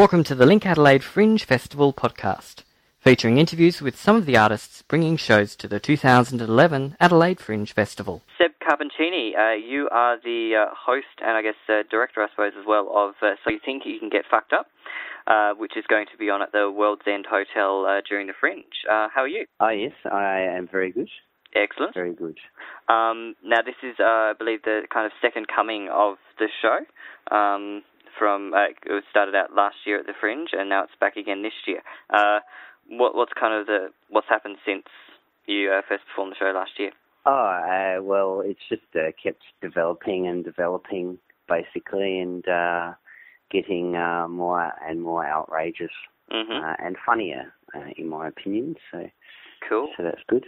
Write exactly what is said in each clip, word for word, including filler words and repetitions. Welcome to the Link Adelaide Fringe Festival podcast, featuring interviews with some of the artists bringing shows to the two thousand eleven Adelaide Fringe Festival. Seb Carpentini, uh, you are the uh, host and I guess uh, director, I suppose, as well of uh, So You Think You Can Get Fucked Up, uh, which is going to be on at the World's End Hotel uh, during the Fringe. Uh, how are you? Oh, yes, I am very good. Excellent. Very good. Um, now, this is, uh, I believe, the kind of second coming of the show. Um From uh, it started out last year at the Fringe, and now it's back again this year. Uh, what, what's kind of the what's happened since you uh, first performed the show last year? Oh uh, well, it's just uh, kept developing and developing, basically, and uh, getting uh, more and more outrageous mm-hmm. uh, and funnier, uh, in my opinion. So cool. So that's good.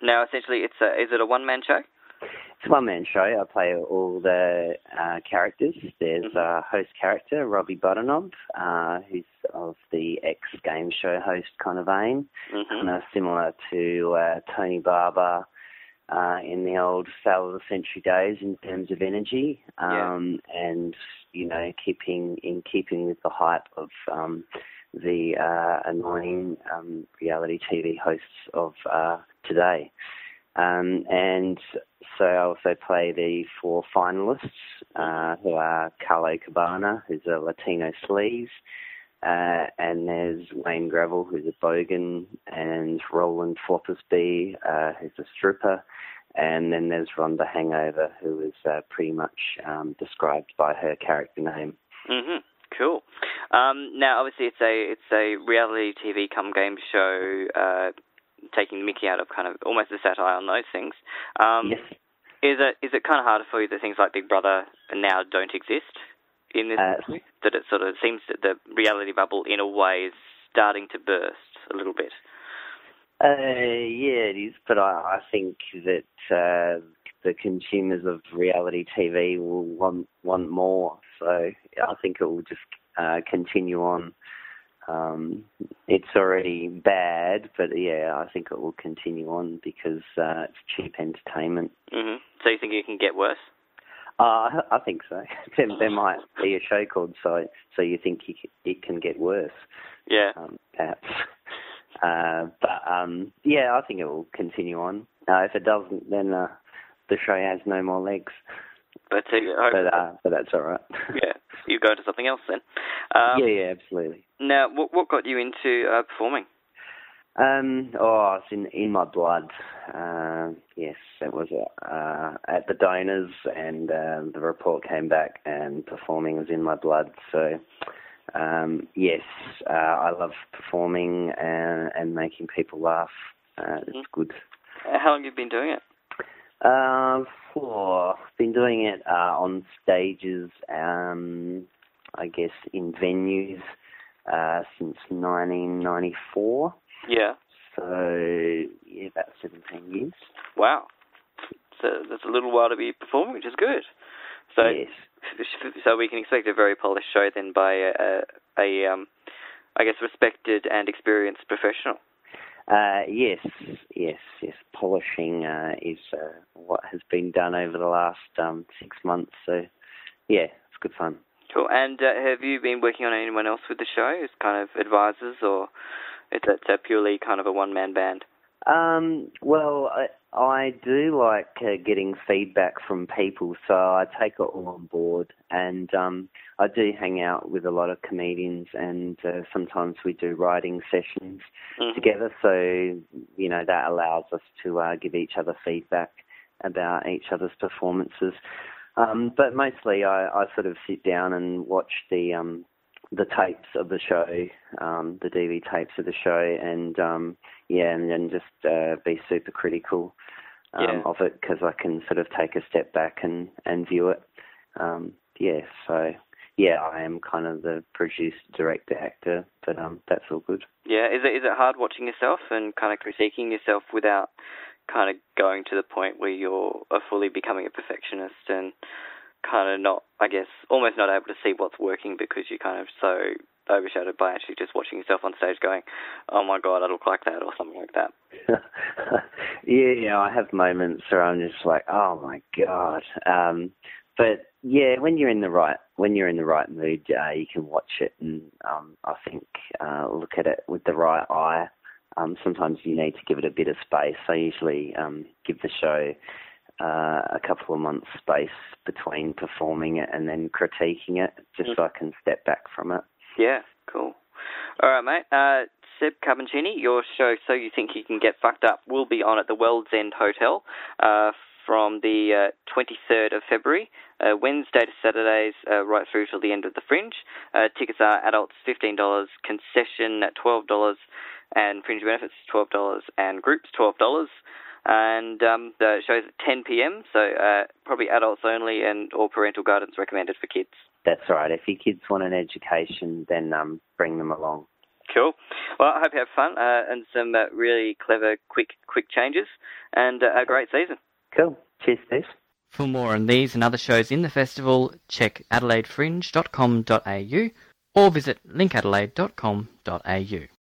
Now, essentially, it's a, is it a one man show? It's a one-man show. I play all the uh, characters. There's a uh, host character, Robbie Bodenob, uh, who's of the ex-game show host kind of vein, mm-hmm. kind of similar to uh, Tony Barber uh, in the old Sale of the Century days in terms of energy, um, yeah. and, you know, keeping in keeping with the hype of um, the uh, annoying um, reality T V hosts of uh, today. Um, and so I also play the four finalists, uh, who are Carlo Cabana, who's a Latino sleaze, uh, and there's Wayne Gravel, who's a bogan, and Roland Fortesby, uh, who's a stripper, and then there's Rhonda Hangover, who is uh, pretty much um, described by her character name. Mm-hmm. Cool. Um, now, obviously, it's a it's a reality T V come game show. Uh, taking the mickey out of kind of almost the satire on those things. Um, yes. Is it is it kind of harder for you that things like Big Brother now don't exist in this uh, country? That it sort of seems that the reality bubble in a way is starting to burst a little bit? Uh, yeah, it is, but I, I think that uh, the consumers of reality T V will want, want more, so I think it will just uh, continue on. Um, it's already bad, but yeah, I think it will continue on because uh, it's cheap entertainment. Mm-hmm. So you think it can get worse? Uh, I think so. there, there might be a show called So, so You Think you can, It Can Get Worse. Yeah. Um, perhaps. Uh, but um, yeah, I think it will continue on. Uh, if it doesn't, then uh, the show has no more legs. But, uh, but, uh, but that's all right. Yeah, you go to something else then. Um, yeah, yeah, absolutely. Now, what, what got you into uh, performing? Um, oh, it's in, in my blood. Uh, yes, it was uh, at the donors, and uh, the report came back, and performing was in my blood. So, um, yes, uh, I love performing and, and making people laugh. Uh, it's mm-hmm. good. How long have you been doing it? Uh, oh, I've been doing it uh, on stages, um, I guess, in venues uh, since nineteen ninety-four. Yeah. So, yeah, about seventeen years. Wow. So that's a little while to be performing, which is good. So, yes. So we can expect a very polished show then by a, a, a um, I guess, respected and experienced professional. Uh, yes, yes, yes. Polishing uh, is uh, what has been done over the last um, six months. So, yeah, it's good fun. Cool. And uh, have you been working on anyone else with the show as kind of advisors, or is it uh, purely kind of a one-man band? Um, well, I, I do like uh, getting feedback from people, so I take it all on board. And um, I do hang out with a lot of comedians, and uh, sometimes we do writing sessions mm-hmm. together. So, you know, that allows us to uh, give each other feedback about each other's performances. Um, but mostly I, I sort of sit down and watch the um, the tapes of the show, um, the D V tapes of the show, and um, yeah, and then just uh, be super critical um, yeah. of it, because I can sort of take a step back and, and view it. Um, yeah, so yeah, I am kind of the producer, director, actor, but um, that's all good. Yeah, is it is it hard watching yourself and kind of critiquing yourself without kind of going to the point where you're fully becoming a perfectionist and kind of not, I guess, almost not able to see what's working because you're kind of so overshadowed by actually just watching yourself on stage going, oh my God, I look like that or something like that? yeah, yeah, I have moments where I'm just like, oh my God. Um, But yeah, when you're in the right when you're in the right mood, uh, you can watch it and um, I think uh, look at it with the right eye. Um, sometimes you need to give it a bit of space. I usually um, give the show uh, a couple of months space between performing it and then critiquing it, just mm. so I can step back from it. Yeah, cool. All right, mate. Uh, Seb Carpentini, your show So You Think You Can Get Fucked Up will be on at the World's End Hotel uh, from the uh, twenty-third of February, uh, Wednesday to Saturdays, uh, right through till the end of the Fringe. Uh, tickets are adults fifteen dollars, concession at twelve dollars, and Fringe Benefits twelve dollars, and groups twelve dollars. And um, the show's at ten p.m, so uh, probably adults only, and all parental guidance recommended for kids. That's right. If your kids want an education, then um, bring them along. Cool. Well, I hope you have fun uh, and some uh, really clever, quick, quick changes, and uh, a great season. Cool. Cheers, Steve. For more on these and other shows in the festival, check adelaide fringe dot com dot a u or visit link adelaide dot com dot a u.